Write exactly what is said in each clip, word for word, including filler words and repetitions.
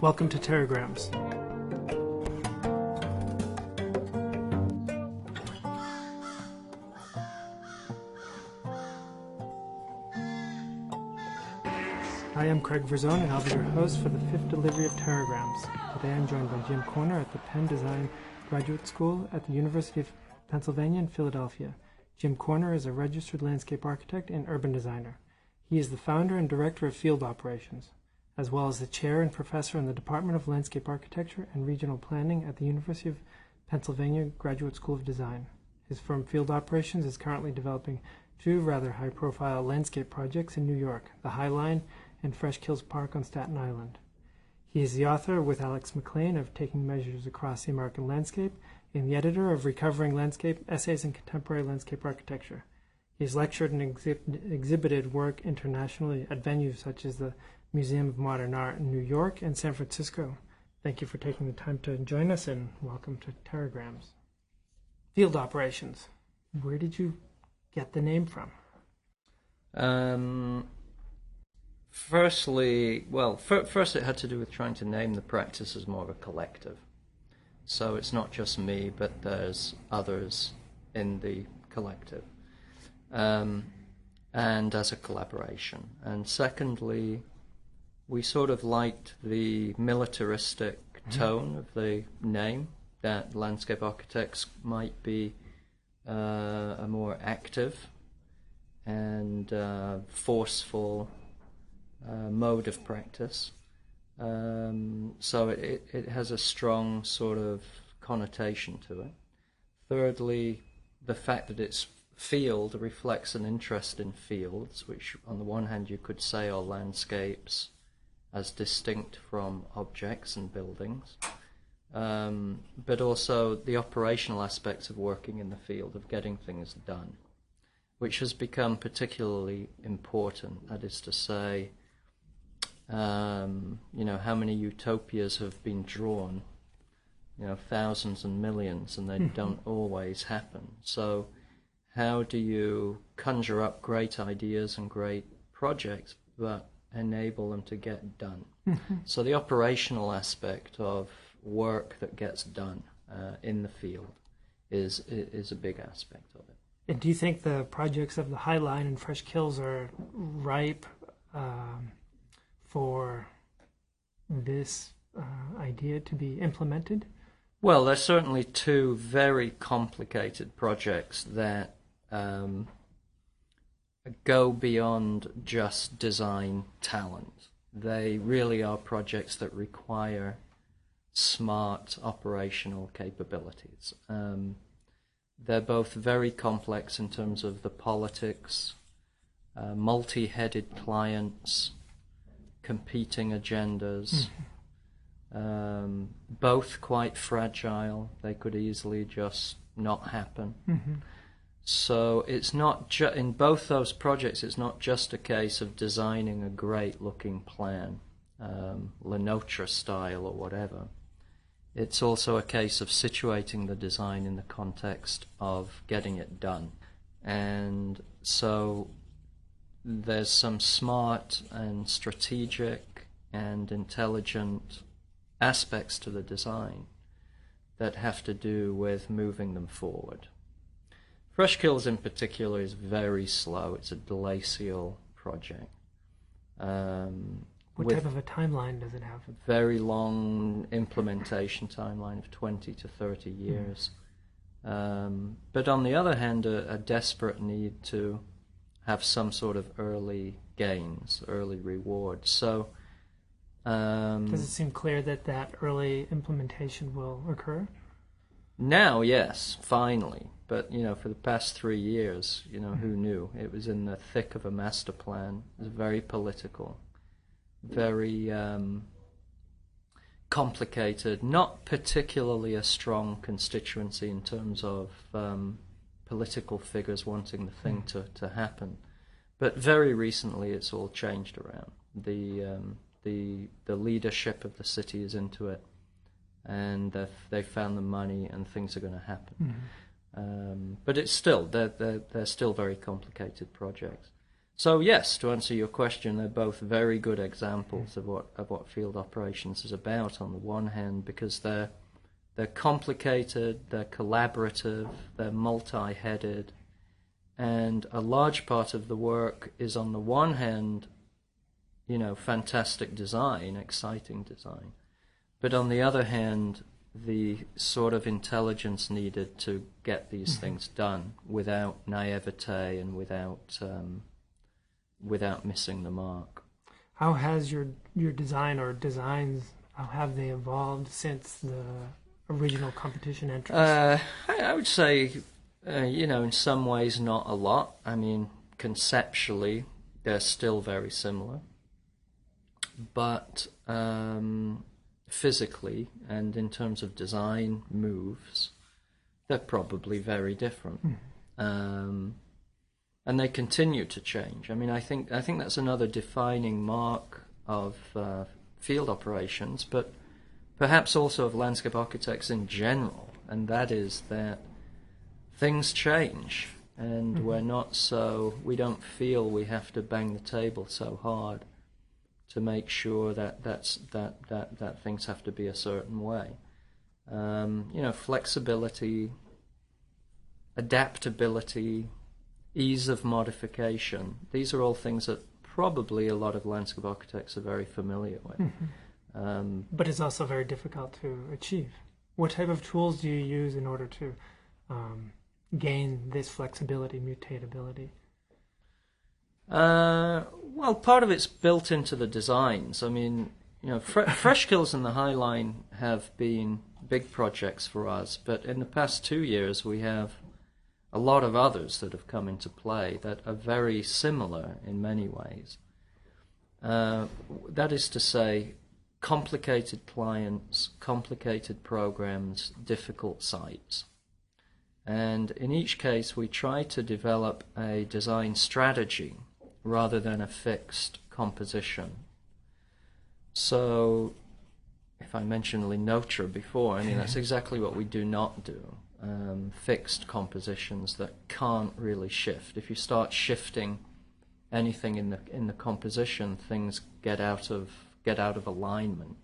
Welcome to Terragrams. I am Craig Verzone and I'll be your host for the fifth delivery of Terragrams. Today I'm joined by Jim Corner at the Penn Design Graduate School at the University of Pennsylvania in Philadelphia. Jim Corner is a registered landscape architect and urban designer. He is the founder and director of Field Operations, as well as the chair and professor in the Department of Landscape Architecture and Regional Planning at the University of Pennsylvania Graduate School of Design. His firm Field Operations is currently developing two rather high-profile landscape projects in New York, the High Line and Fresh Kills Park on Staten Island. He is the author, with Alex McLean, of Taking Measures Across the American Landscape and the editor of Recovering Landscape Essays in Contemporary Landscape Architecture. He has lectured and exhi- exhibited work internationally at venues such as the Museum of Modern Art in New York and San Francisco. Thank you for taking the time to join us, and welcome to Terragrams. Field Operations. Where did you get the name from? Um, firstly, well, fir- first it had to do with trying to name the practice as more of a collective. So it's not just me, but there's others in the collective, um, and as a collaboration. And secondly, we sort of liked the militaristic tone of the name, that landscape architects might be uh, a more active and uh, forceful uh, mode of practice. Um, so it, it has a strong sort of connotation to it. Thirdly, the fact that its field reflects an interest in fields, which on the one hand you could say are landscapes as distinct from objects and buildings, um, but also the operational aspects of working in the field, of getting things done, which has become particularly important. That is to say, Um, you know, how many utopias have been drawn, you know, thousands and millions, and they mm-hmm. don't always happen. So how do you conjure up great ideas and great projects, but enable them to get done? Mm-hmm. So the operational aspect of work that gets done uh, in the field is is a big aspect of it. And do you think the projects of the High Line and Fresh Kills are ripe um for this uh, idea to be implemented? Well, there's certainly two very complicated projects that um, go beyond just design talent. They really are projects that require smart operational capabilities. Um, they're both very complex in terms of the politics, uh, multi-headed clients, competing agendas, mm-hmm. um, both quite fragile. They could easily just not happen. Mm-hmm. So it's not ju- in both those projects, it's not just a case of designing a great-looking plan, um, Le Nôtre style or whatever. It's also a case of situating the design in the context of getting it done. And so there's some smart and strategic and intelligent aspects to the design that have to do with moving them forward. Fresh Kills in particular is very slow. It's a glacial project. Um, what type of a timeline does it have? Very long implementation timeline of twenty to thirty years. Mm. Um, but on the other hand, a, a desperate need to have some sort of early gains, early rewards. So, um, does it seem clear that that early implementation will occur? Now, yes, finally. But, you know, for the past three years, you know, mm-hmm. who knew? It was in the thick of a master plan. It was very political, very um, complicated, not particularly a strong constituency in terms of Um, political figures wanting the thing to, to happen. But very recently it's all changed around. The um, the the leadership of the city is into it, and they've, they've found the money and things are going to happen. Mm-hmm. Um, but it's still, they're, they're, they're still very complicated projects. So yes, to answer your question, they're both very good examples of what of what Field Operations is about. On the one hand, because they're they're complicated, they're collaborative, they're multi-headed, and a large part of the work is, on the one hand, you know, fantastic design, exciting design, but on the other hand, the sort of intelligence needed to get these things done without naivete and without um, without missing the mark. How has your your design or designs, how have they evolved since the original competition entrance? Uh, I, I would say, uh, you know, in some ways not a lot. I mean, conceptually, they're still very similar. But um, physically and in terms of design moves, they're probably very different. Mm. Um, and they continue to change. I mean, I think I think that's another defining mark of uh, Field Operations, but perhaps also of landscape architects in general, and that is that things change, and mm-hmm. we're not so, we don't feel we have to bang the table so hard to make sure that that's, that, that, that things have to be a certain way. Um, you know, flexibility, adaptability, ease of modification. These are all things that probably a lot of landscape architects are very familiar with. Mm-hmm. um, but it's also very difficult to achieve. What type of tools do you use in order to um, gain this flexibility, mutability? Uh, well, part of it's built into the designs. I mean, you know, Fre- Fresh Kills and the High Line have been big projects for us, but in the past two years we have a lot of others that have come into play that are very similar in many ways. Uh, that is to say, complicated clients, complicated programs, difficult sites. And in each case, we try to develop a design strategy rather than a fixed composition. So, if I mentioned Le Nôtre before, I mean, that's exactly what we do not do. Um, fixed compositions that can't really shift. If you start shifting anything in the in the composition, things get out of get out of alignment.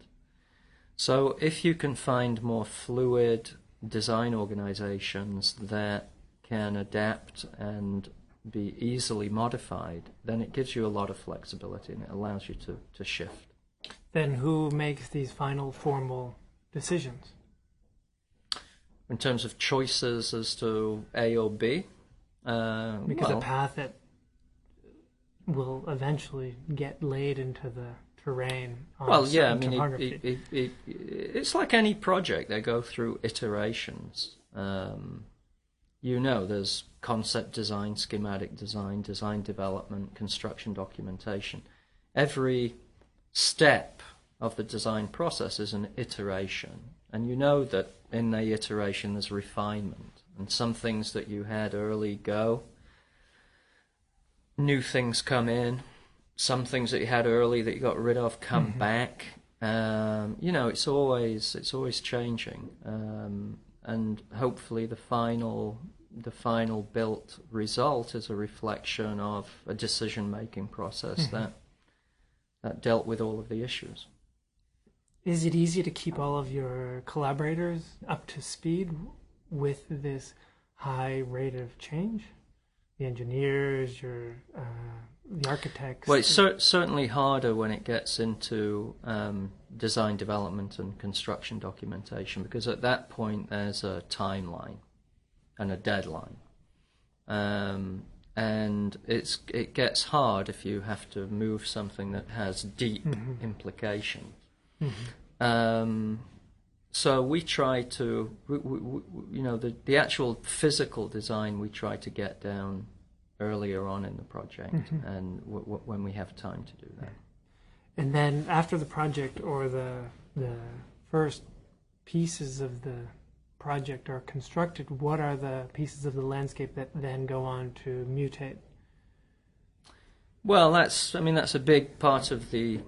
So if you can find more fluid design organizations that can adapt and be easily modified, then it gives you a lot of flexibility and it allows you to, to shift. Then who makes these final formal decisions? In terms of choices as to A or B? Uh, because well, a path that will eventually get laid into the terrain. On well, yeah, I mean, it, it, it, it, it's like any project. They go through iterations. Um, you know, there's concept design, schematic design, design development, construction documentation. Every step of the design process is an iteration. And you know that in the iteration there's refinement, and some things that you had early go, new things come in, some things that you had early that you got rid of come mm-hmm. back. Um, you know, it's always it's always changing, um, and hopefully the final the final built result is a reflection of a decision making process mm-hmm. that that dealt with all of the issues. Is it easy to keep all of your collaborators up to speed with this high rate of change? The engineers, your uh, the architects? Well, it's cer- certainly harder when it gets into um, design development and construction documentation, because at that point there's a timeline and a deadline. Um, and it's it gets hard if you have to move something that has deep mm-hmm. implications. Mm-hmm. Um, so we try to, we, we, we, you know, the, the actual physical design we try to get down earlier on in the project, mm-hmm. and w- w- when we have time to do that. And then after the project or the the first pieces of the project are constructed, what are the pieces of the landscape that then go on to mutate? Well, that's, I mean, that's a big part of the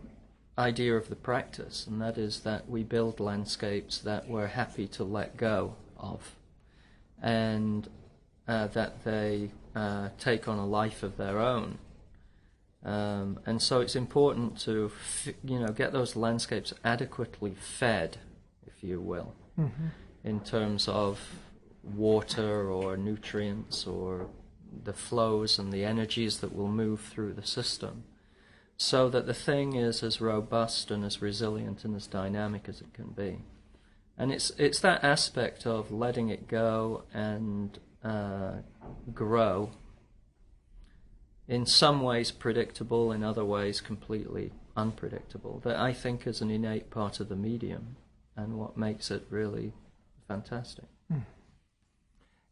idea of the practice, and that is that we build landscapes that we're happy to let go of, and uh, that they uh, take on a life of their own. Um, and so it's important to, you know, get those landscapes adequately fed, if you will, mm-hmm. in terms of water or nutrients or the flows and the energies that will move through the system, so that the thing is as robust and as resilient and as dynamic as it can be. And it's it's that aspect of letting it go and uh, grow, in some ways predictable, in other ways completely unpredictable, that I think is an innate part of the medium and what makes it really fantastic. Mm.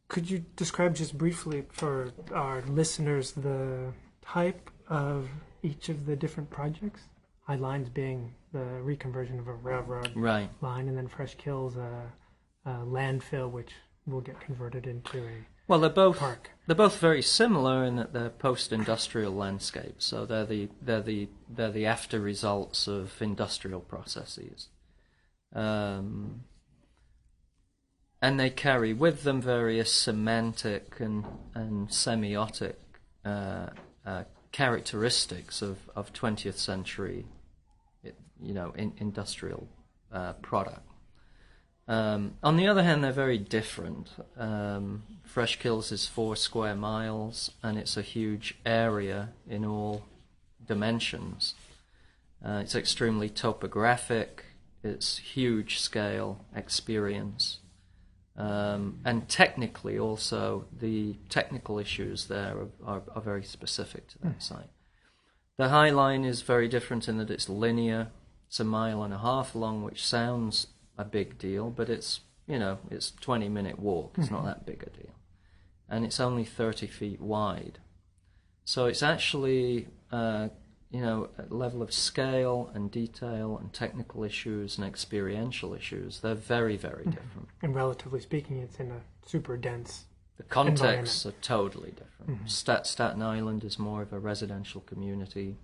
Could you describe just briefly for our listeners the type of each of the different projects? High Lines being the reconversion of a railroad right. line, and then Fresh Kills, a, a landfill which will get converted into a well, they're both park. They're both very similar in that they're post-industrial landscapes, so they're the they're the they're the after results of industrial processes. Um, And they carry with them various semantic and, and semiotic uh, uh, characteristics of, of twentieth century, you know, in, industrial uh, product. Um, on the other hand, they're very different. Um, Fresh Kills is four square miles, and it's a huge area in all dimensions. Uh, it's extremely topographic. It's huge scale experience. Um, and technically, also, the technical issues there are, are, are very specific to that mm. site. The High Line is very different in that it's linear. It's a mile and a half long, which sounds a big deal, but it's, you know, it's a twenty-minute walk. It's mm-hmm. not that big a deal. And it's only thirty feet wide. So it's actually, uh, you know, at level of scale and detail and technical issues and experiential issues, they're very, very mm-hmm. different. And relatively speaking, it's in a super dense The contexts are totally different. Mm-hmm. Stat- Staten Island is more of a residential community,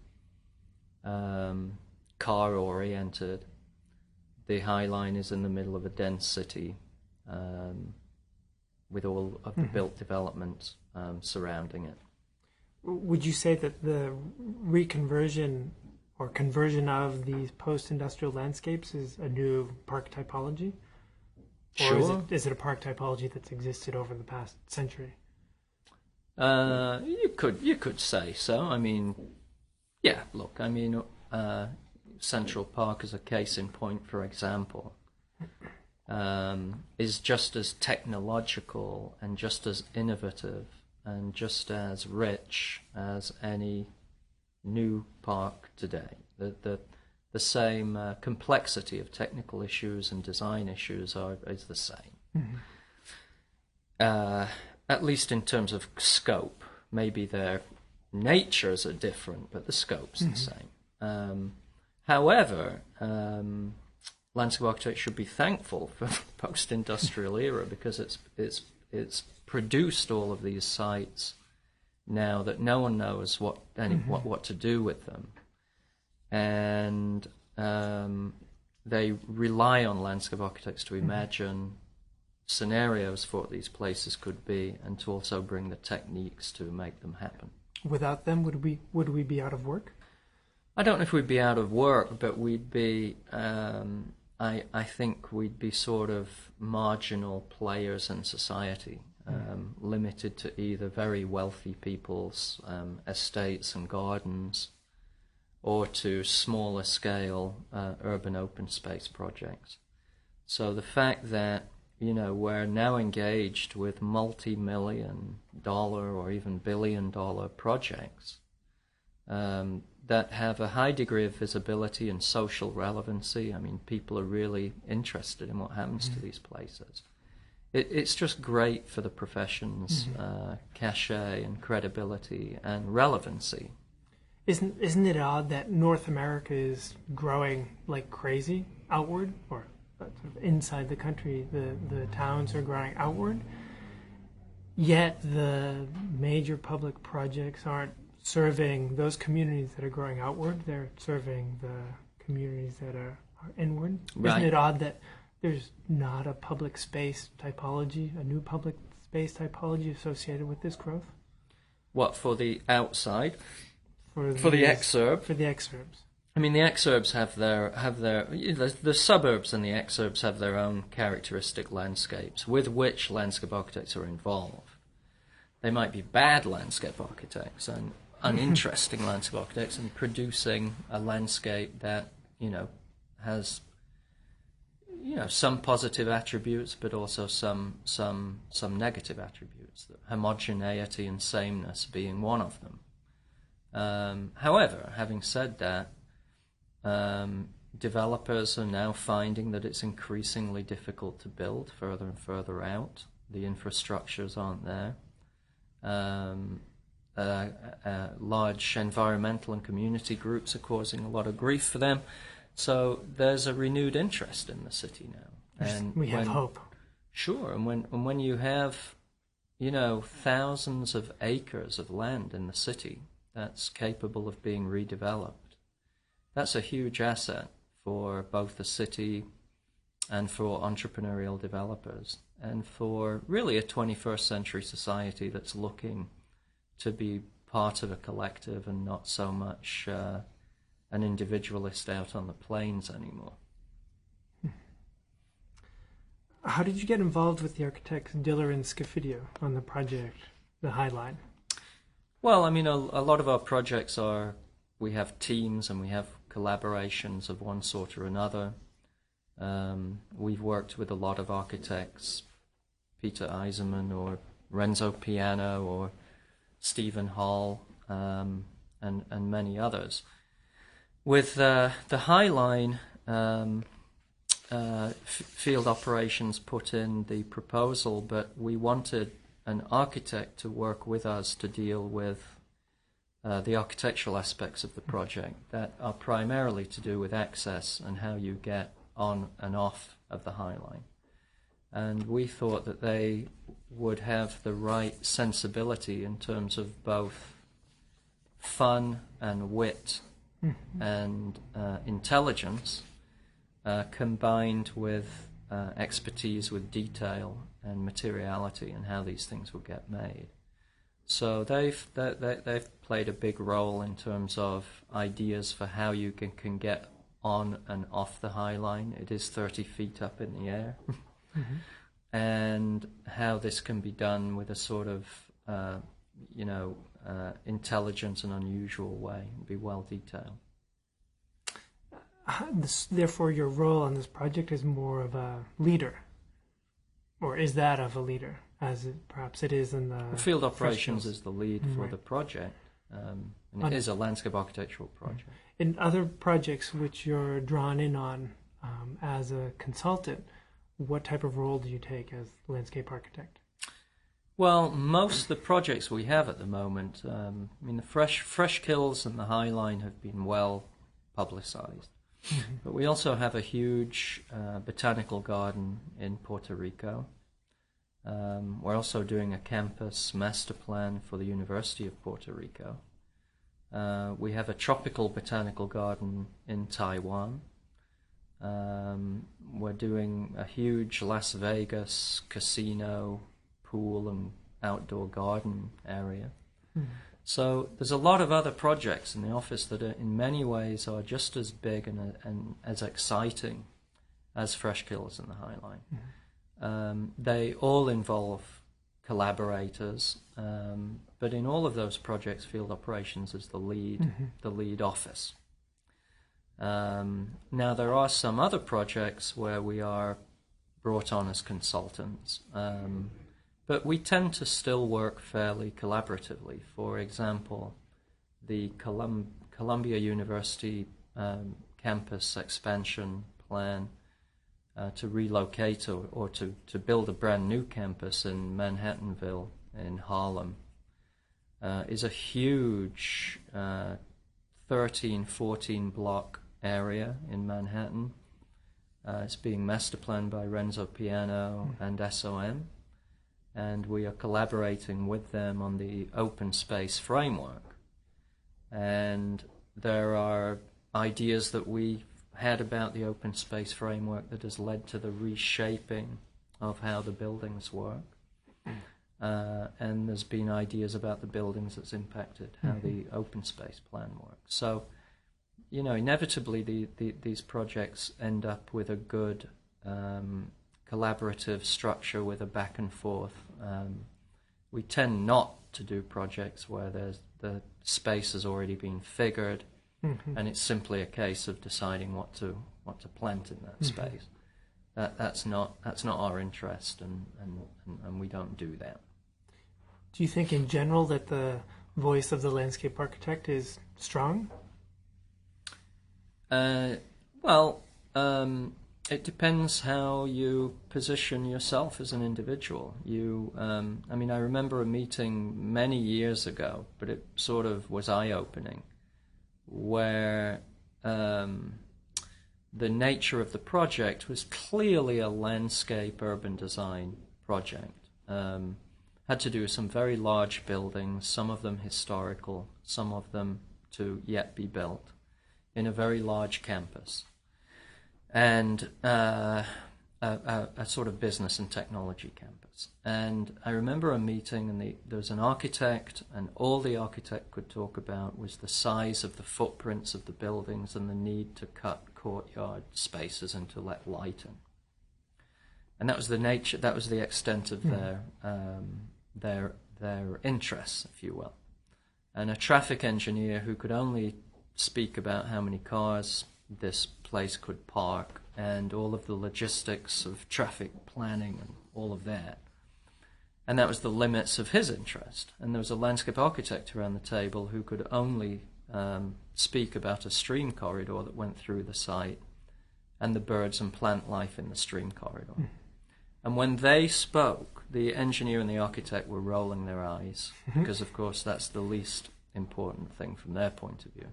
um, car-oriented. The High Line is in the middle of a dense city um, with all of the mm-hmm. built development um, surrounding it. Would you say that the reconversion or conversion of these post-industrial landscapes is a new park typology? Sure. Or is it, is it a park typology that's existed over the past century? Uh, you could you could say so. I mean, yeah, look, I mean, uh, Central Park is a case in point, for example. Um, is just as technological and just as innovative and just as rich as any new park today. The the, the same uh, complexity of technical issues and design issues are is the same. Mm-hmm. Uh, at least in terms of scope. Maybe their natures are different, but the scope's mm-hmm. the same. Um, however, um, landscape architects should be thankful for the post-industrial era, because it's it's it's produced all of these sites now that no one knows what any mm-hmm. what, what to do with them, and um, they rely on landscape architects to imagine mm-hmm. scenarios for what these places could be, and to also bring the techniques to make them happen. Without them, would we would we be out of work? I don't know if we'd be out of work, but we'd be. Um, I I think we'd be sort of marginal players in society. Um, limited to either very wealthy people's um, estates and gardens, or to smaller scale uh, urban open space projects. So the fact that, you know, we're now engaged with multi-million dollar or even billion dollar projects um, that have a high degree of visibility and social relevancy. I mean, people are really interested in what happens mm-hmm. to these places. It, it's just great for the profession's mm-hmm. uh, cachet and credibility and relevancy. Isn't isn't it odd that North America is growing like crazy outward, or sort of inside the country, the, the towns are growing outward, yet the major public projects aren't serving those communities that are growing outward. They're serving the communities that are, are inward. Right. Isn't it odd that there's not a public space typology, a new public space typology associated with this growth? What, for the outside? For the, for the exurb. For the exurbs. I mean, the exurbs have their have their you know, the, the suburbs and the exurbs have their own characteristic landscapes with which landscape architects are involved. They might be bad landscape architects and uninteresting landscape architects, and producing a landscape that you know has you know some positive attributes, but also some some some negative attributes. That homogeneity and sameness being one of them. Um, however, having said that, um, developers are now finding that it's increasingly difficult to build further and further out. The infrastructures aren't there. Um, uh, uh, large environmental and community groups are causing a lot of grief for them. So there's a renewed interest in the city now. And we have when, hope. Sure, and when and when you have, you know, thousands of acres of land in the city that's capable of being redeveloped, that's a huge asset for both the city and for entrepreneurial developers and for really a twenty-first century society that's looking to be part of a collective and not so much uh, an individualist out on the plains anymore. How did you get involved with the architects Diller and Scofidio on the project, the High Line? Well, I mean, a, a lot of our projects are, we have teams and we have collaborations of one sort or another. Um, we've worked with a lot of architects, Peter Eisenman or Renzo Piano or Stephen Hall, um, and, and many others. With uh, the High Line, um, uh, Field Operations put in the proposal, but we wanted an architect to work with us to deal with uh, the architectural aspects of the project that are primarily to do with access and how you get on and off of the High Line. And we thought that they would have the right sensibility in terms of both fun and wit mm-hmm. and uh, intelligence uh, combined with uh, expertise with detail and materiality and how these things will get made. So they've they, they've played a big role in terms of ideas for how you can, can get on and off the High Line. It is thirty feet up in the air. Mm-hmm. And how this can be done with a sort of, uh, you know, uh, intelligent and unusual way and be well detailed. Uh, this, therefore, your role on this project is more of a leader. Or is that of a leader, as it, perhaps it is in the... Field Operations is the lead mm-hmm. for the project, um, and it on, is a landscape architectural project. In other projects which you're drawn in on um, as a consultant, what type of role do you take as landscape architect? Well, most of the projects we have at the moment, um, I mean, the Fresh, Fresh Kills and the High Line have been well publicized. Mm-hmm. But we also have a huge uh, botanical garden in Puerto Rico. Um, we're also doing a campus master plan for the University of Puerto Rico. Uh, we have a tropical botanical garden in Taiwan. Um, we're doing a huge Las Vegas casino, pool and outdoor garden area. Mm-hmm. So there's a lot of other projects in the office that are, in many ways are just as big and, and as exciting as Fresh Kills and the High Line. Mm-hmm. Um, they all involve collaborators, um, but in all of those projects, Field Operations is the lead, mm-hmm. the lead office. Um, now there are some other projects where we are brought on as consultants. Um, But we tend to still work fairly collaboratively. For example, the Colum Columbia University um, campus expansion plan uh, to relocate or, or to, to build a brand new campus in Manhattanville in Harlem uh, is a huge uh, thirteen, fourteen block area in Manhattan. Uh, it's being master planned by Renzo Piano and S O M. And we are collaborating with them on the open space framework. And there are ideas that we had about the open space framework that has led to the reshaping of how the buildings work. Uh, and there's been ideas about the buildings that's impacted, how mm-hmm. the open space plan works. So, you know, inevitably the, the, these projects end up with a good um, collaborative structure with a back and forth. Um, we tend not to do projects where there's the space has already been figured, mm-hmm. and it's simply a case of deciding what to what to plant in that mm-hmm. space. That that's not that's not our interest, and, and, and, and we don't do that. Do you think in general that the voice of the landscape architect is strong? Uh, well, um, it depends how you position yourself as an individual. You, um, I mean, I remember a meeting many years ago, but it sort of was eye-opening, where um, the nature of the project was clearly a landscape urban design project. Um, had to do with some very large buildings, some of them historical, some of them to yet be built, in a very large campus, and uh, a, a, a sort of business and technology campus. And I remember a meeting, and the, there was an architect, and all the architect could talk about was the size of the footprints of the buildings and the need to cut courtyard spaces and to let light in. And that was the nature, that was the extent of their um, their their interests, if you will. And a traffic engineer who could only speak about how many cars this place could park and all of the logistics of traffic planning and all of that. And that was the limits of his interest. And there was a landscape architect around the table who could only um, speak about a stream corridor that went through the site and the birds and plant life in the stream corridor. Mm. And when they spoke, the engineer and the architect were rolling their eyes, because of course that's the least important thing from their point of view.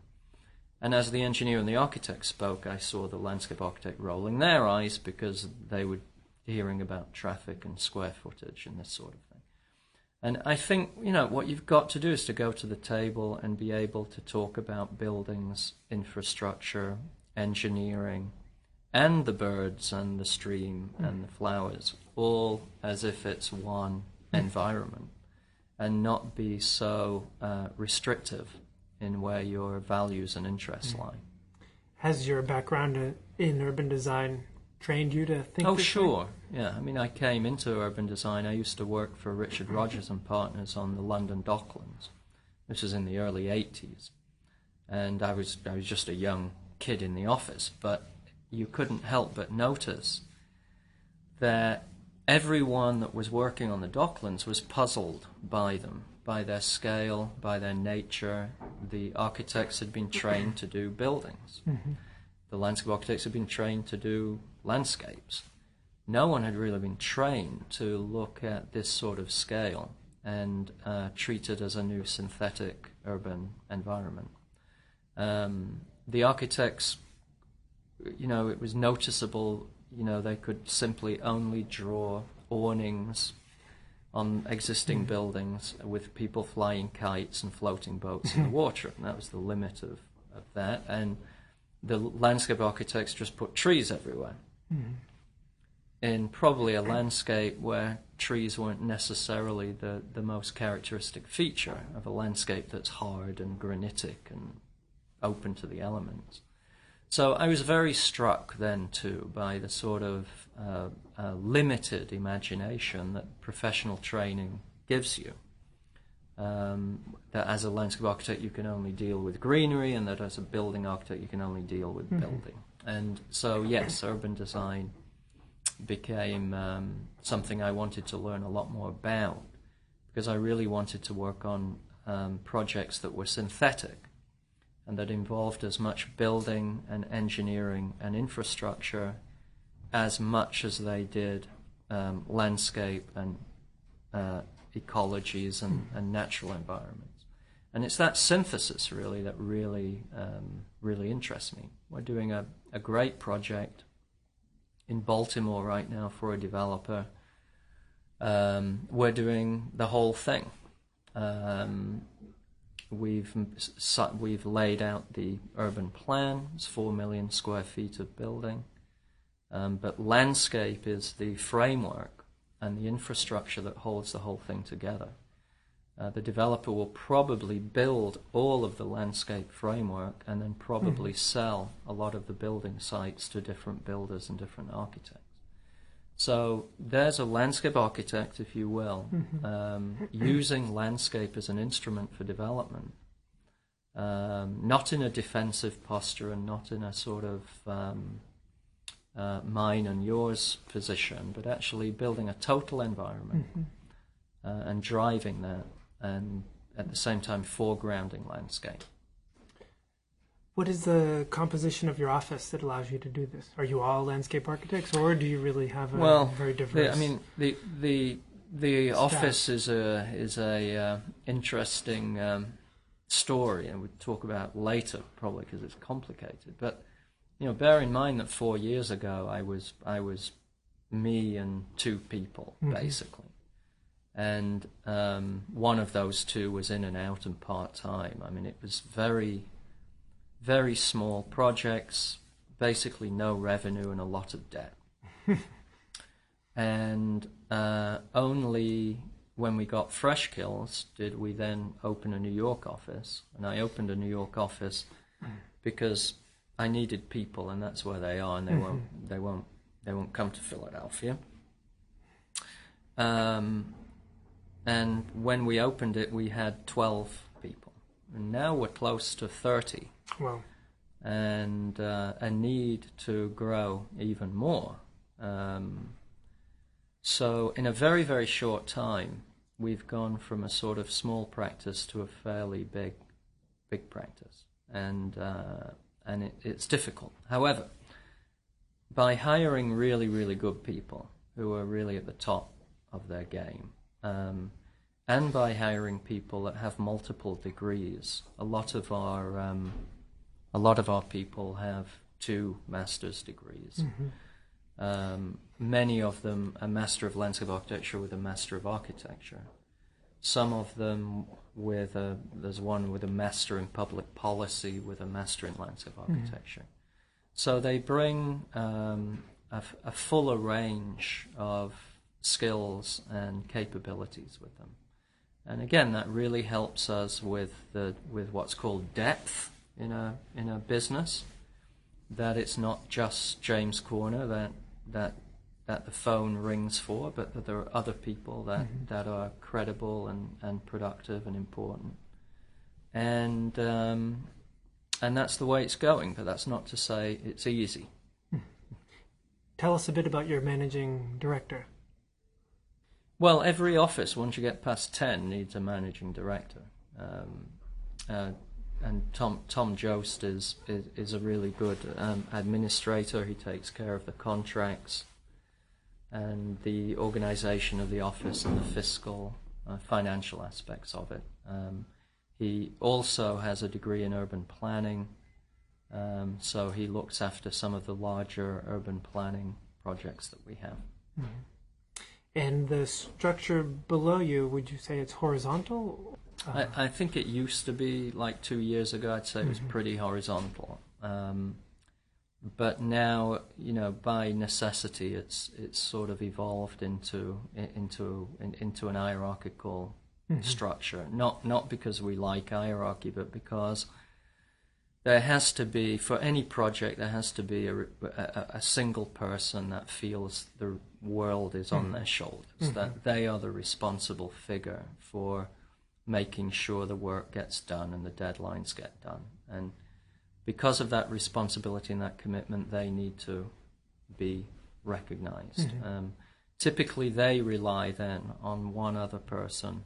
And as the engineer and the architect spoke, I saw the landscape architect rolling their eyes, because they were hearing about traffic and square footage and this sort of thing. And I think, you know, what you've got to do is to go to the table and be able to talk about buildings, infrastructure, engineering, and the birds and the stream mm. and the flowers, all as if it's one mm. environment, and not be so uh, restrictive in where your values and interests mm. lie. Has your background in urban design trained you to think? Oh, sure. Way? Yeah, I mean, I came into urban design. I used to work for Richard Rogers and Partners on the London Docklands. This was in the early eighties, and I was I was just a young kid in the office, but you couldn't help but notice that everyone that was working on the Docklands was puzzled by them, by their scale, by their nature. The architects had been trained to do buildings. Mm-hmm. The landscape architects had been trained to do landscapes. No one had really been trained to look at this sort of scale and uh, treat it as a new synthetic urban environment. Um, the architects, you know, it was noticeable, you know, they could simply only draw awnings on existing mm. buildings with people flying kites and floating boats in the water. And that was the limit of, of that. And the landscape architects just put trees everywhere mm. in probably a landscape where trees weren't necessarily the, the most characteristic feature of a landscape that's hard and granitic and open to the elements. So I was very struck then, too, by the sort of uh, uh, limited imagination that professional training gives you. Um, that as a landscape architect you can only deal with greenery, and that as a building architect you can only deal with mm-hmm. building. And so, yes, urban design became um, something I wanted to learn a lot more about, because I really wanted to work on um, projects that were synthetic, and that involved as much building and engineering and infrastructure as much as they did um, landscape and uh, ecologies and, and natural environments. And it's that synthesis, really, that really, um, really interests me. We're doing a, a great project in Baltimore right now for a developer. Um, we're doing the whole thing. Um, We've we've laid out the urban plan. It's four million square feet of building, um, but landscape is the framework and the infrastructure that holds the whole thing together. Uh, the developer will probably build all of the landscape framework and then probably mm. sell a lot of the building sites to different builders and different architects. So there's a landscape architect, if you will, mm-hmm. um, using landscape as an instrument for development, um, not in a defensive posture and not in a sort of um, uh, mine and yours position, but actually building a total environment mm-hmm. uh, and driving that, and at the same time foregrounding landscape. What is the composition of your office that allows you to do this? Are you all landscape architects, or do you really have a well, very diverse? Yeah, I mean, the the the staff. Office is a is a uh, interesting um, story, and we'll talk about later probably because it's complicated. But you know, bear in mind that four years ago I was I was me and two people mm-hmm. basically. And um, one of those two was in and out and part-time. I mean, it was very, very small projects, basically no revenue and a lot of debt. And uh, only when we got Fresh Kills did we then open a New York office. And I opened a New York office because I needed people, and that's where they are, and they won't, they won't, they won't come to Philadelphia. Um, And when we opened it, we had twelve people. And now we're close to thirty. Wow. And uh, a need to grow even more. Um, so in a very, very short time, we've gone from a sort of small practice to a fairly big, big practice. And, uh, and it, it's difficult. However, by hiring really, really good people who are really at the top of their game, Um, and by hiring people that have multiple degrees. A lot of our um, a lot of our people have two master's degrees. Mm-hmm. Um, many of them a master of landscape architecture with a master of architecture. Some of them with a there's one with a master in public policy with a master in landscape architecture. Mm-hmm. So they bring um, a, a fuller range of skills and capabilities with them, and again that really helps us with the with what's called depth in a in a business. That it's not just James Corner that that that the phone rings for, but that there are other people that mm-hmm. that are credible and and productive and important, and um, and that's the way it's going. But that's not to say it's easy. Tell us a bit about your managing director. Well, every office, once you get past ten, needs a managing director, um, uh, and Tom Tom Joast is, is is a really good um, administrator. He takes care of the contracts and the organisation of the office and the fiscal, uh, financial aspects of it. Um, he also has a degree in urban planning, um, so he looks after some of the larger urban planning projects that we have. Mm-hmm. And the structure below you, would you say it's horizontal? Uh, I, I think it used to be, like two years ago, I'd say it was mm-hmm. pretty horizontal. Um, but now, you know, by necessity, it's it's sort of evolved into into into an hierarchical mm-hmm. structure. Not not because we like hierarchy, but because there has to be, for any project, there has to be a, a, a single person that feels the world is on mm-hmm. their shoulders, mm-hmm. that they are the responsible figure for making sure the work gets done and the deadlines get done. And because of that responsibility and that commitment, they need to be recognized. Mm-hmm. Um, typically, they rely then on one other person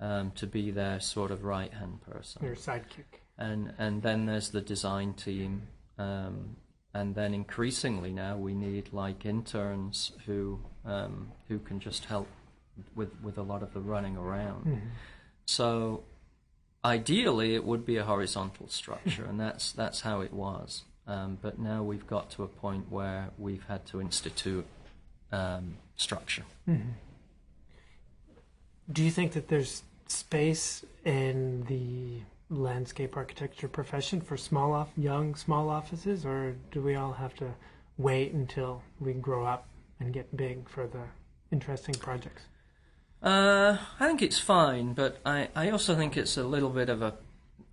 um, to be their sort of right-hand person. Their sidekick. And and then there's the design team, um, and then increasingly now we need like interns who um, who can just help with with a lot of the running around. Mm-hmm. So ideally it would be a horizontal structure, and that's that's how it was. Um, but now we've got to a point where we've had to institute um, structure. Mm-hmm. Do you think that there's space in the landscape architecture profession for small off young small offices, or do we all have to wait until we grow up and get big for the interesting projects? Uh, I think it's fine, but I, I also think it's a little bit of a,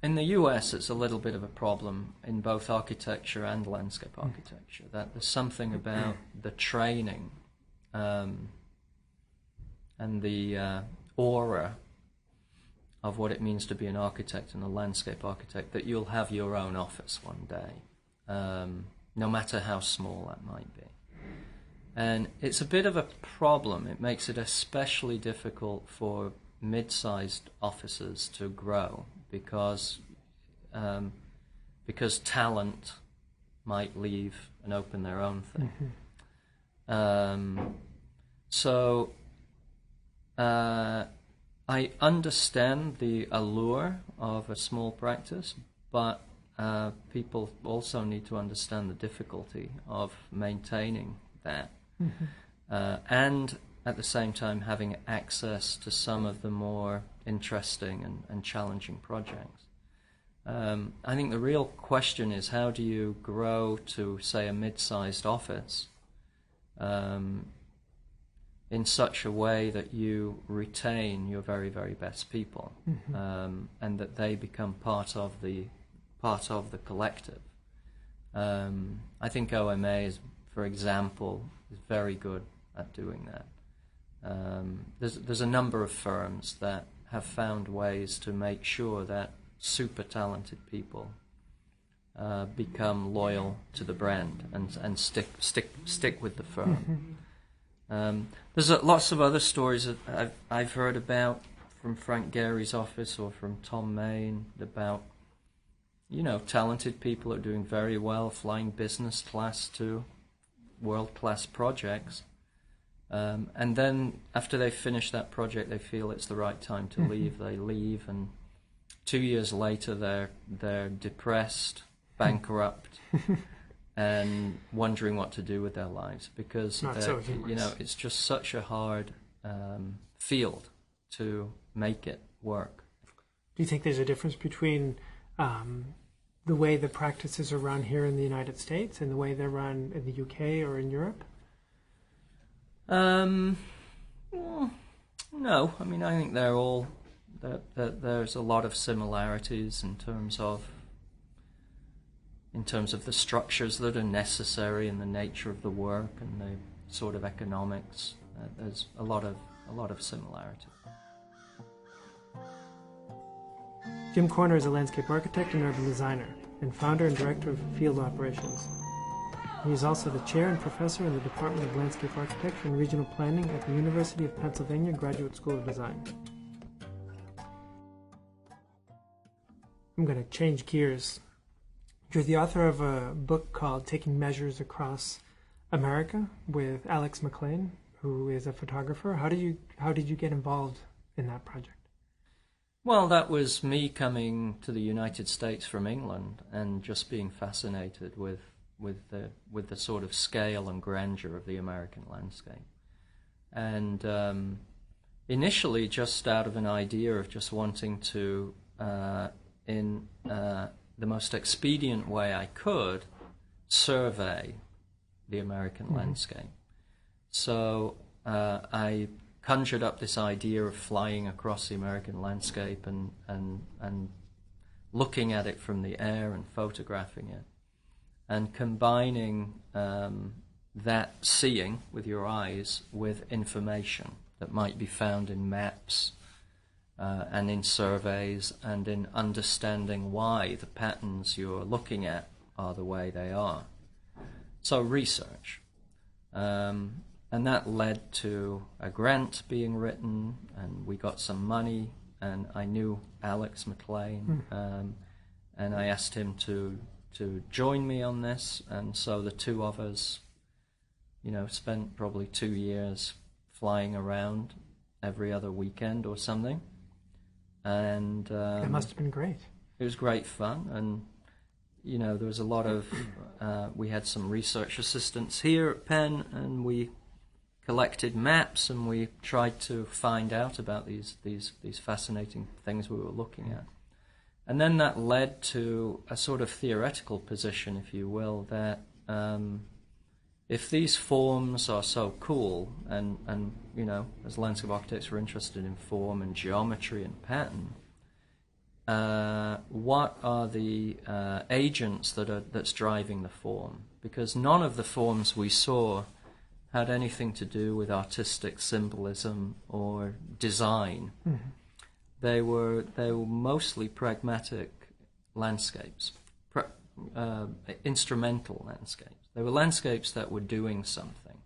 in the U S it's a little bit of a problem in both architecture and landscape architecture, that there's something about the training um, and the uh, aura of what it means to be an architect and a landscape architect, that you'll have your own office one day, um, no matter how small that might be. And it's a bit of a problem. It makes it especially difficult for mid-sized offices to grow because um, because talent might leave and open their own thing. Mm-hmm. Um, so uh, I understand the allure of a small practice, but uh, people also need to understand the difficulty of maintaining that. Mm-hmm. Uh, and at the same time having access to some of the more interesting and, and challenging projects. Um, I think the real question is, how do you grow to, say, a mid-sized office um, in such a way that you retain your very, very best people, mm-hmm. um, and that they become part of the, part of the collective? Um, I think O M A is, for example, is very good at doing that. Um, there's, there's a number of firms that have found ways to make sure that super talented people uh, become loyal to the brand and, and stick, stick, stick with the firm. Um, there's uh, lots of other stories that I've, I've heard about from Frank Gehry's office or from Tom Mayne about, you know, talented people are doing very well, flying business class to world-class projects, um, and then after they finish that project, they feel it's the right time to leave. They leave, and two years later, they're they're depressed, bankrupt, and wondering what to do with their lives because uh, so you know it's just such a hard um, field to make it work. Do you think there's a difference between Um, the way the practices are run here in the United States and the way they're run in the U K or in Europe? Um, no, I mean, I think they're all, they're, they're, there's a lot of similarities in terms of, in terms of the structures that are necessary and the nature of the work and the sort of economics. Uh, there's a lot of, a lot of similarities. Jim Corner is a landscape architect and urban designer, and founder and director of Field Operations. He is also the chair and professor in the Department of Landscape Architecture and Regional Planning at the University of Pennsylvania Graduate School of Design. I'm going to change gears. You're the author of a book called Taking Measures Across America with Alex McLean, who is a photographer. How did you, how did you get involved in that project? Well, that was me coming to the United States from England and just being fascinated with with the with the sort of scale and grandeur of the American landscape, and um, initially just out of an idea of just wanting to, uh, in uh, the most expedient way I could, survey the American mm-hmm. landscape. So uh, I. conjured up this idea of flying across the American landscape and, and and looking at it from the air and photographing it and combining um, that seeing with your eyes with information that might be found in maps uh, and in surveys and in understanding why the patterns you're looking at are the way they are. So research. Um, And that led to a grant being written, and we got some money, and I knew Alex McLean, um, and I asked him to to join me on this, and so the two of us, you know, spent probably two years flying around every other weekend or something, and um, it must have been great. It was great fun, and you know, there was a lot of, uh, we had some research assistants here at Penn, and we collected maps and we tried to find out about these, these, these fascinating things we were looking at. And then that led to a sort of theoretical position, if you will, that um, if these forms are so cool, and, and you know, as landscape architects we're interested in form and geometry and pattern, uh, what are the uh, agents that are that's driving the form? Because none of the forms we saw had anything to do with artistic symbolism or design. Mm-hmm. They were they were mostly pragmatic landscapes, pra uh, instrumental landscapes. They were landscapes that were doing something.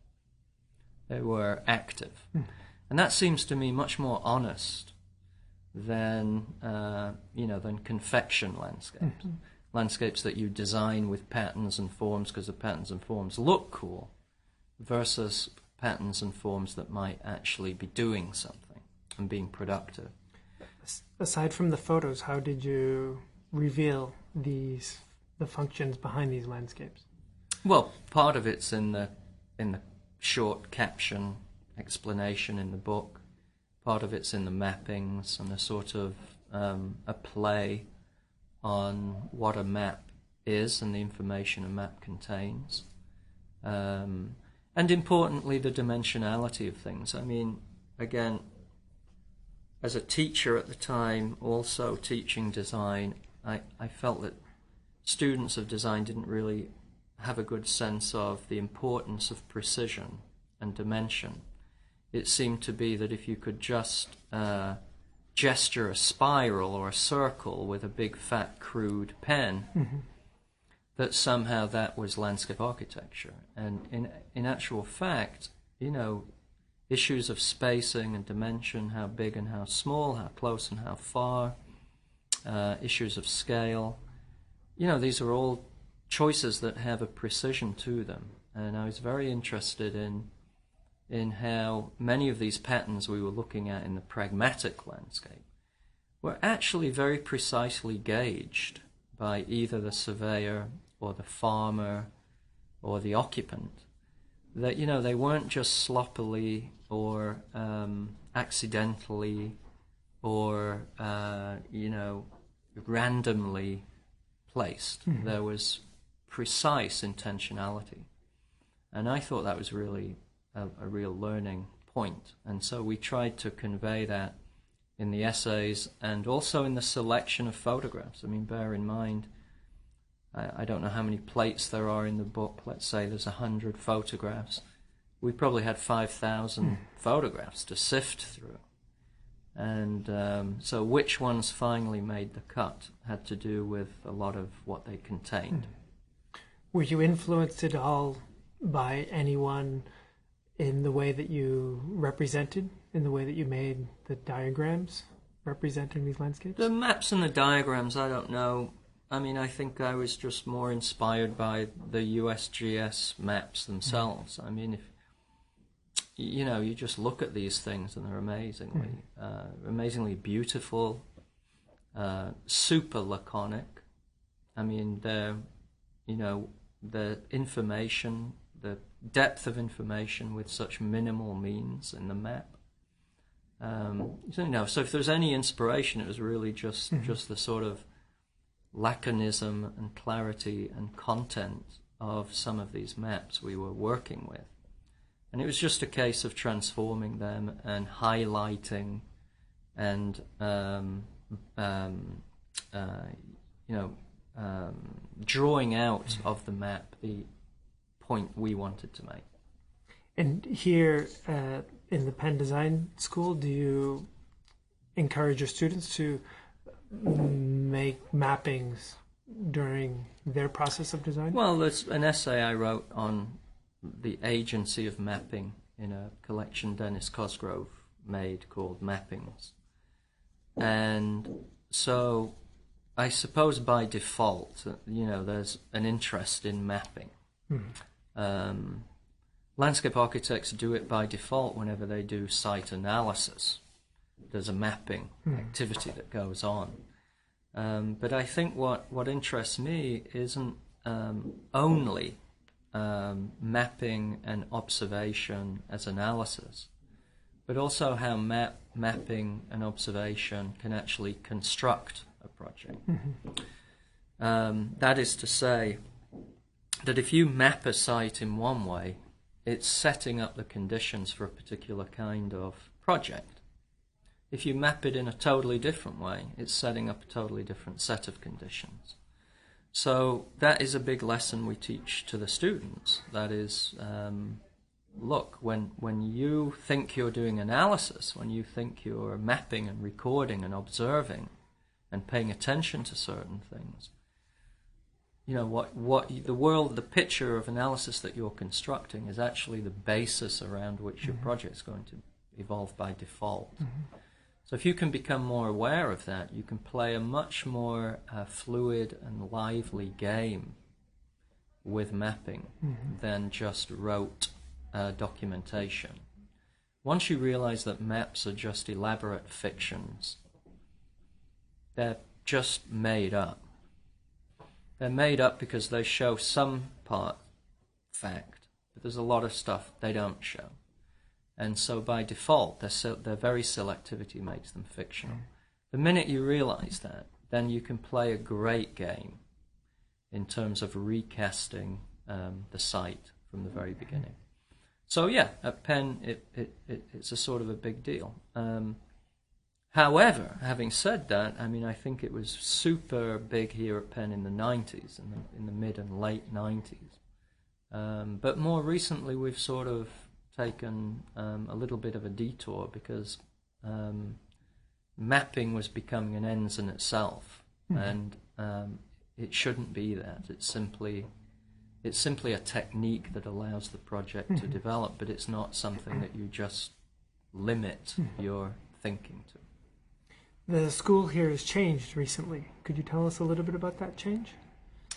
They were active. Mm. And that seems to me much more honest than, uh, you know, than confection landscapes. Mm-hmm. Landscapes that you design with patterns and forms because the patterns and forms look cool versus patterns and forms that might actually be doing something and being productive. Aside from the photos, how did you reveal these, the functions behind these landscapes? Well, part of it's in the in the short caption explanation in the book. Part of it's in the mappings and a sort of um, a play on what a map is and the information a map contains, um, and importantly, the dimensionality of things. I mean, again, as a teacher at the time, also teaching design, I, I felt that students of design didn't really have a good sense of the importance of precision and dimension. It seemed to be that if you could just uh, gesture a spiral or a circle with a big, fat, crude pen, mm-hmm. that somehow that was landscape architecture. And in, in actual fact, you know, issues of spacing and dimension, how big and how small, how close and how far, uh, issues of scale, you know, these are all choices that have a precision to them, and I was very interested in in how many of these patterns we were looking at in the pragmatic landscape were actually very precisely gauged by either the surveyor or the farmer or the occupant, that, you know, they weren't just sloppily or um, accidentally or uh, you know, randomly placed. Mm-hmm. There was precise intentionality, and I thought that was really a, a real learning point. And so we tried to convey that in the essays and also in the selection of photographs. I mean, bear in mind, I, I don't know how many plates there are in the book. Let's say there's a hundred photographs. We probably had five thousand mm. photographs to sift through, and um, so which ones finally made the cut had to do with a lot of what they contained. Mm. Were you influenced at all by anyone in the way that you represented, in the way that you made the diagrams representing these landscapes? The maps and the diagrams, I don't know. I mean, I think I was just more inspired by the U S G S maps themselves. Mm. I mean, if you know, you just look at these things and they're amazingly, mm. uh, amazingly beautiful, uh, super laconic. I mean, they're, you know, the information, the depth of information with such minimal means in the map. Um, so, you know, so if there's any inspiration, it was really just, mm-hmm. just the sort of laconism and clarity and content of some of these maps we were working with. And it was just a case of transforming them and highlighting and, um, um, uh, you know, Um, drawing out of the map the point we wanted to make. And here uh, in the Penn Design School, do you encourage your students to make mappings during their process of design? Well, there's an essay I wrote on the agency of mapping in a collection Dennis Cosgrove made called Mappings. And so I suppose by default, you know, there's an interest in mapping. Mm-hmm. Um, landscape architects do it by default whenever they do site analysis. There's a mapping mm-hmm. activity that goes on. Um, but I think what, what interests me isn't um, only um, mapping and observation as analysis, but also how map, mapping and observation can actually construct project. Mm-hmm. Um, that is to say, that if you map a site in one way, it's setting up the conditions for a particular kind of project. If you map it in a totally different way, it's setting up a totally different set of conditions. So that is a big lesson we teach to the students. That is, um, look, when, when you think you're doing analysis, when you think you're mapping and recording and observing and paying attention to certain things, you know, what, what the world, the picture of analysis that you're constructing is actually the basis around which your project's going to evolve by default. Mm-hmm. So if you can become more aware of that, you can play a much more uh, fluid and lively game with mapping mm-hmm. than just rote uh, documentation. Once you realize that maps are just elaborate fictions, they're just made up. They're made up because they show some part fact, but there's a lot of stuff they don't show. And so by default, their, se their very selectivity makes them fictional. The minute you realize that, then you can play a great game in terms of recasting um, the site from the very beginning. So yeah, at Penn, it, it, it, it's a sort of a big deal. Um, however, having said that, I mean, I think it was super big here at Penn in the nineties, in the, in the mid and late nineties. Um, but more recently, we've sort of taken um, a little bit of a detour because um, mapping was becoming an ends in itself, mm-hmm. and um, it shouldn't be that. It's simply, it's simply a technique that allows the project mm-hmm. to develop, but it's not something that you just limit mm-hmm. your thinking to. The school here has changed recently. Could you tell us a little bit about that change?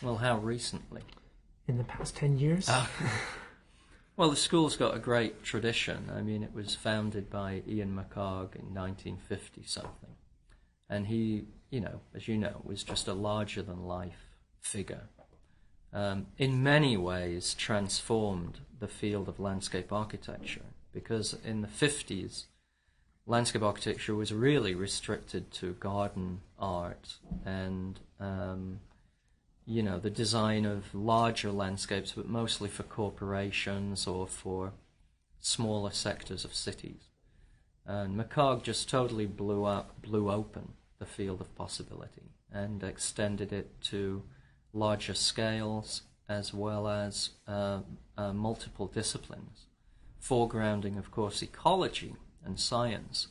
Well, how recently? In the past ten years. Oh. Well, the school's got a great tradition. I mean, it was founded by Ian McHarg in nineteen fifty something. And he, you know, as you know, was just a larger-than-life figure. Um, in many ways transformed the field of landscape architecture, because in the fifties, landscape architecture was really restricted to garden art and um, you know, the design of larger landscapes, but mostly for corporations or for smaller sectors of cities. And McHarg just totally blew up, blew open the field of possibility and extended it to larger scales as well as uh, uh, multiple disciplines, foregrounding, of course, ecology and science,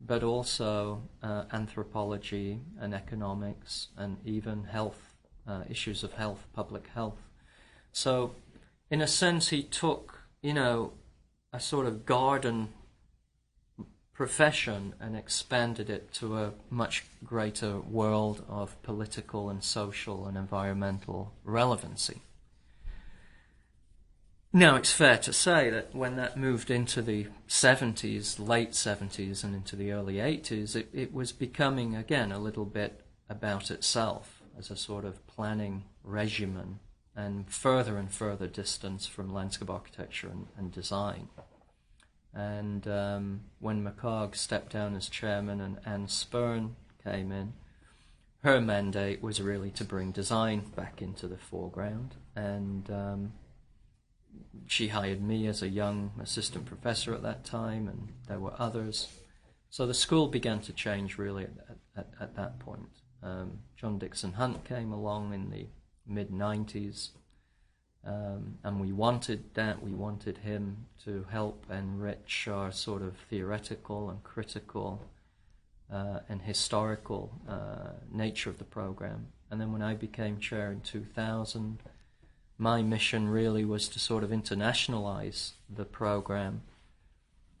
but also uh, anthropology and economics and even health. Uh, issues of health, public health. So, in a sense, he took, you know, a sort of garden profession and expanded it to a much greater world of political and social and environmental relevancy. Now, it's fair to say that when that moved into the seventies, late seventies and into the early eighties, it, it was becoming, again, a little bit about itself, as a sort of planning regimen and further and further distance from landscape architecture and, and design. And um, when McHarg stepped down as chairman and Anne Spirn came in, her mandate was really to bring design back into the foreground. And um, she hired me as a young assistant professor at that time, and there were others. So the school began to change really at, at, at that point. Um, John Dixon Hunt came along in the mid nineties, um, and we wanted that. We wanted him to help enrich our sort of theoretical and critical uh, and historical uh, nature of the program. And then when I became chair in two thousand, my mission really was to sort of internationalize the program,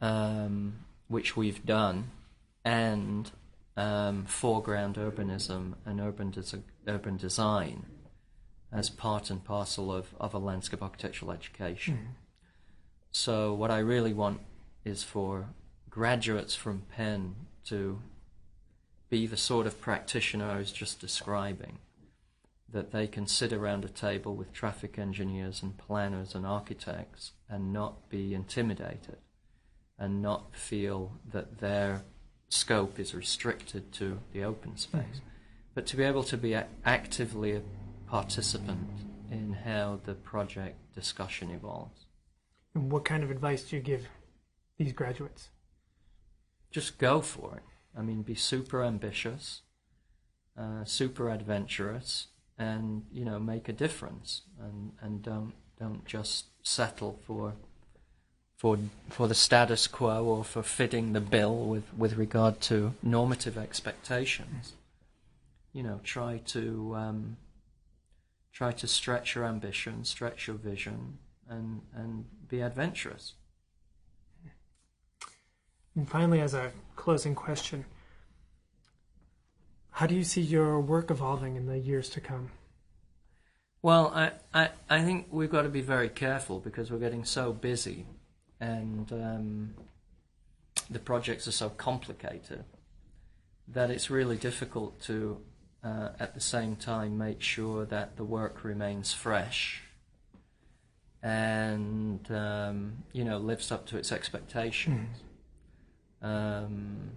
um, which we've done, and Um, foreground urbanism and urban, des urban design as part and parcel of, of a landscape architectural education. Mm-hmm. So what I really want is for graduates from Penn to be the sort of practitioner I was just describing, that they can sit around a table with traffic engineers and planners and architects and not be intimidated and not feel that they're scope is restricted to the open space, but to be able to be a actively a participant in how the project discussion evolves. And what kind of advice do you give these graduates? Just go for it. I mean, be super ambitious, uh, super adventurous, and, you know, make a difference. And, and don't don't just settle for for for the status quo or for fitting the bill with, with regard to normative expectations. You know, try to um, try to stretch your ambition, stretch your vision, and and be adventurous. And finally, as a closing question, how do you see your work evolving in the years to come? Well, I, I, I think we've got to be very careful because we're getting so busy and um, the projects are so complicated that it's really difficult to, uh, at the same time, make sure that the work remains fresh and, um, you know, lives up to its expectations. Mm. Um,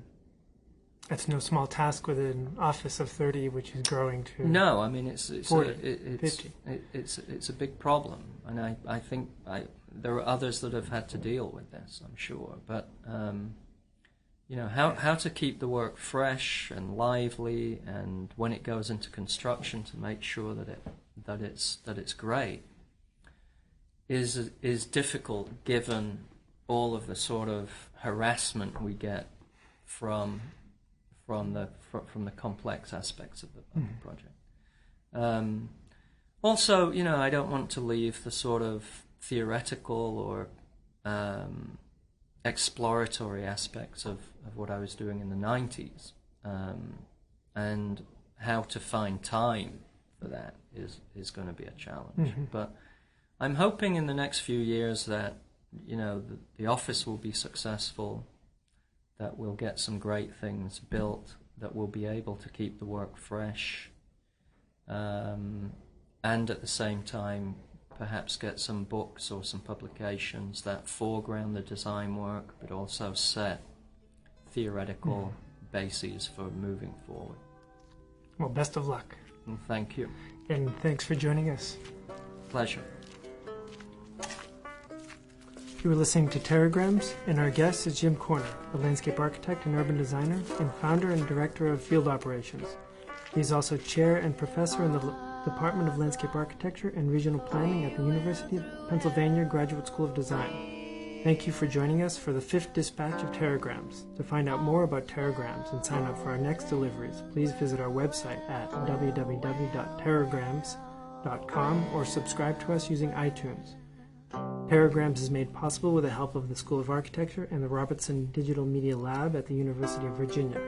That's no small task with an office of thirty, which is growing to. No, I mean it's it's forty, a, it, it's, fifty. It, it's it's a big problem, and I, I think I there are others that have had to deal with this, I'm sure. But um, you know how how to keep the work fresh and lively, and when it goes into construction, to make sure that it that it's that it's great is is difficult given all of the sort of harassment we get from from the from the complex aspects of the, of the project. Um, also, you know, I don't want to leave the sort of theoretical or um, exploratory aspects of, of what I was doing in the nineties, um, and how to find time for that is is going to be a challenge. Mm-hmm. But I'm hoping in the next few years that, you know, the, the office will be successful, that we'll get some great things built, that we'll be able to keep the work fresh, um, and at the same time perhaps get some books or some publications that foreground the design work but also set theoretical mm. bases for moving forward. Well, best of luck. And thank you. And thanks for joining us. Pleasure. You are listening to Terragrams, and our guest is Jim Corner, a landscape architect and urban designer and founder and director of Field Operations. He is also chair and professor in the L- Department of Landscape Architecture and Regional Planning at the University of Pennsylvania Graduate School of Design. Thank you for joining us for the fifth dispatch of Terragrams. To find out more about Terragrams and sign up for our next deliveries, please visit our website at w w w dot terragrams dot com or subscribe to us using iTunes. Terragrams is made possible with the help of the School of Architecture and the Robertson Digital Media Lab at the University of Virginia.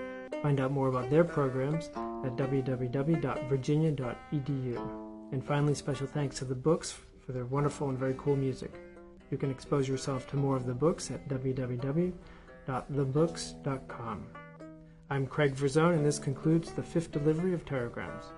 Find out more about their programs at w w w dot virginia dot e d u. And finally, special thanks to The Books for their wonderful and very cool music. You can expose yourself to more of The Books at w w w dot the books dot com. I'm Craig Verzone, and this concludes the fifth delivery of Terragrams.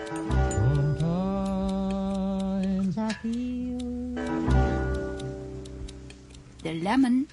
Sometimes I feel the lemon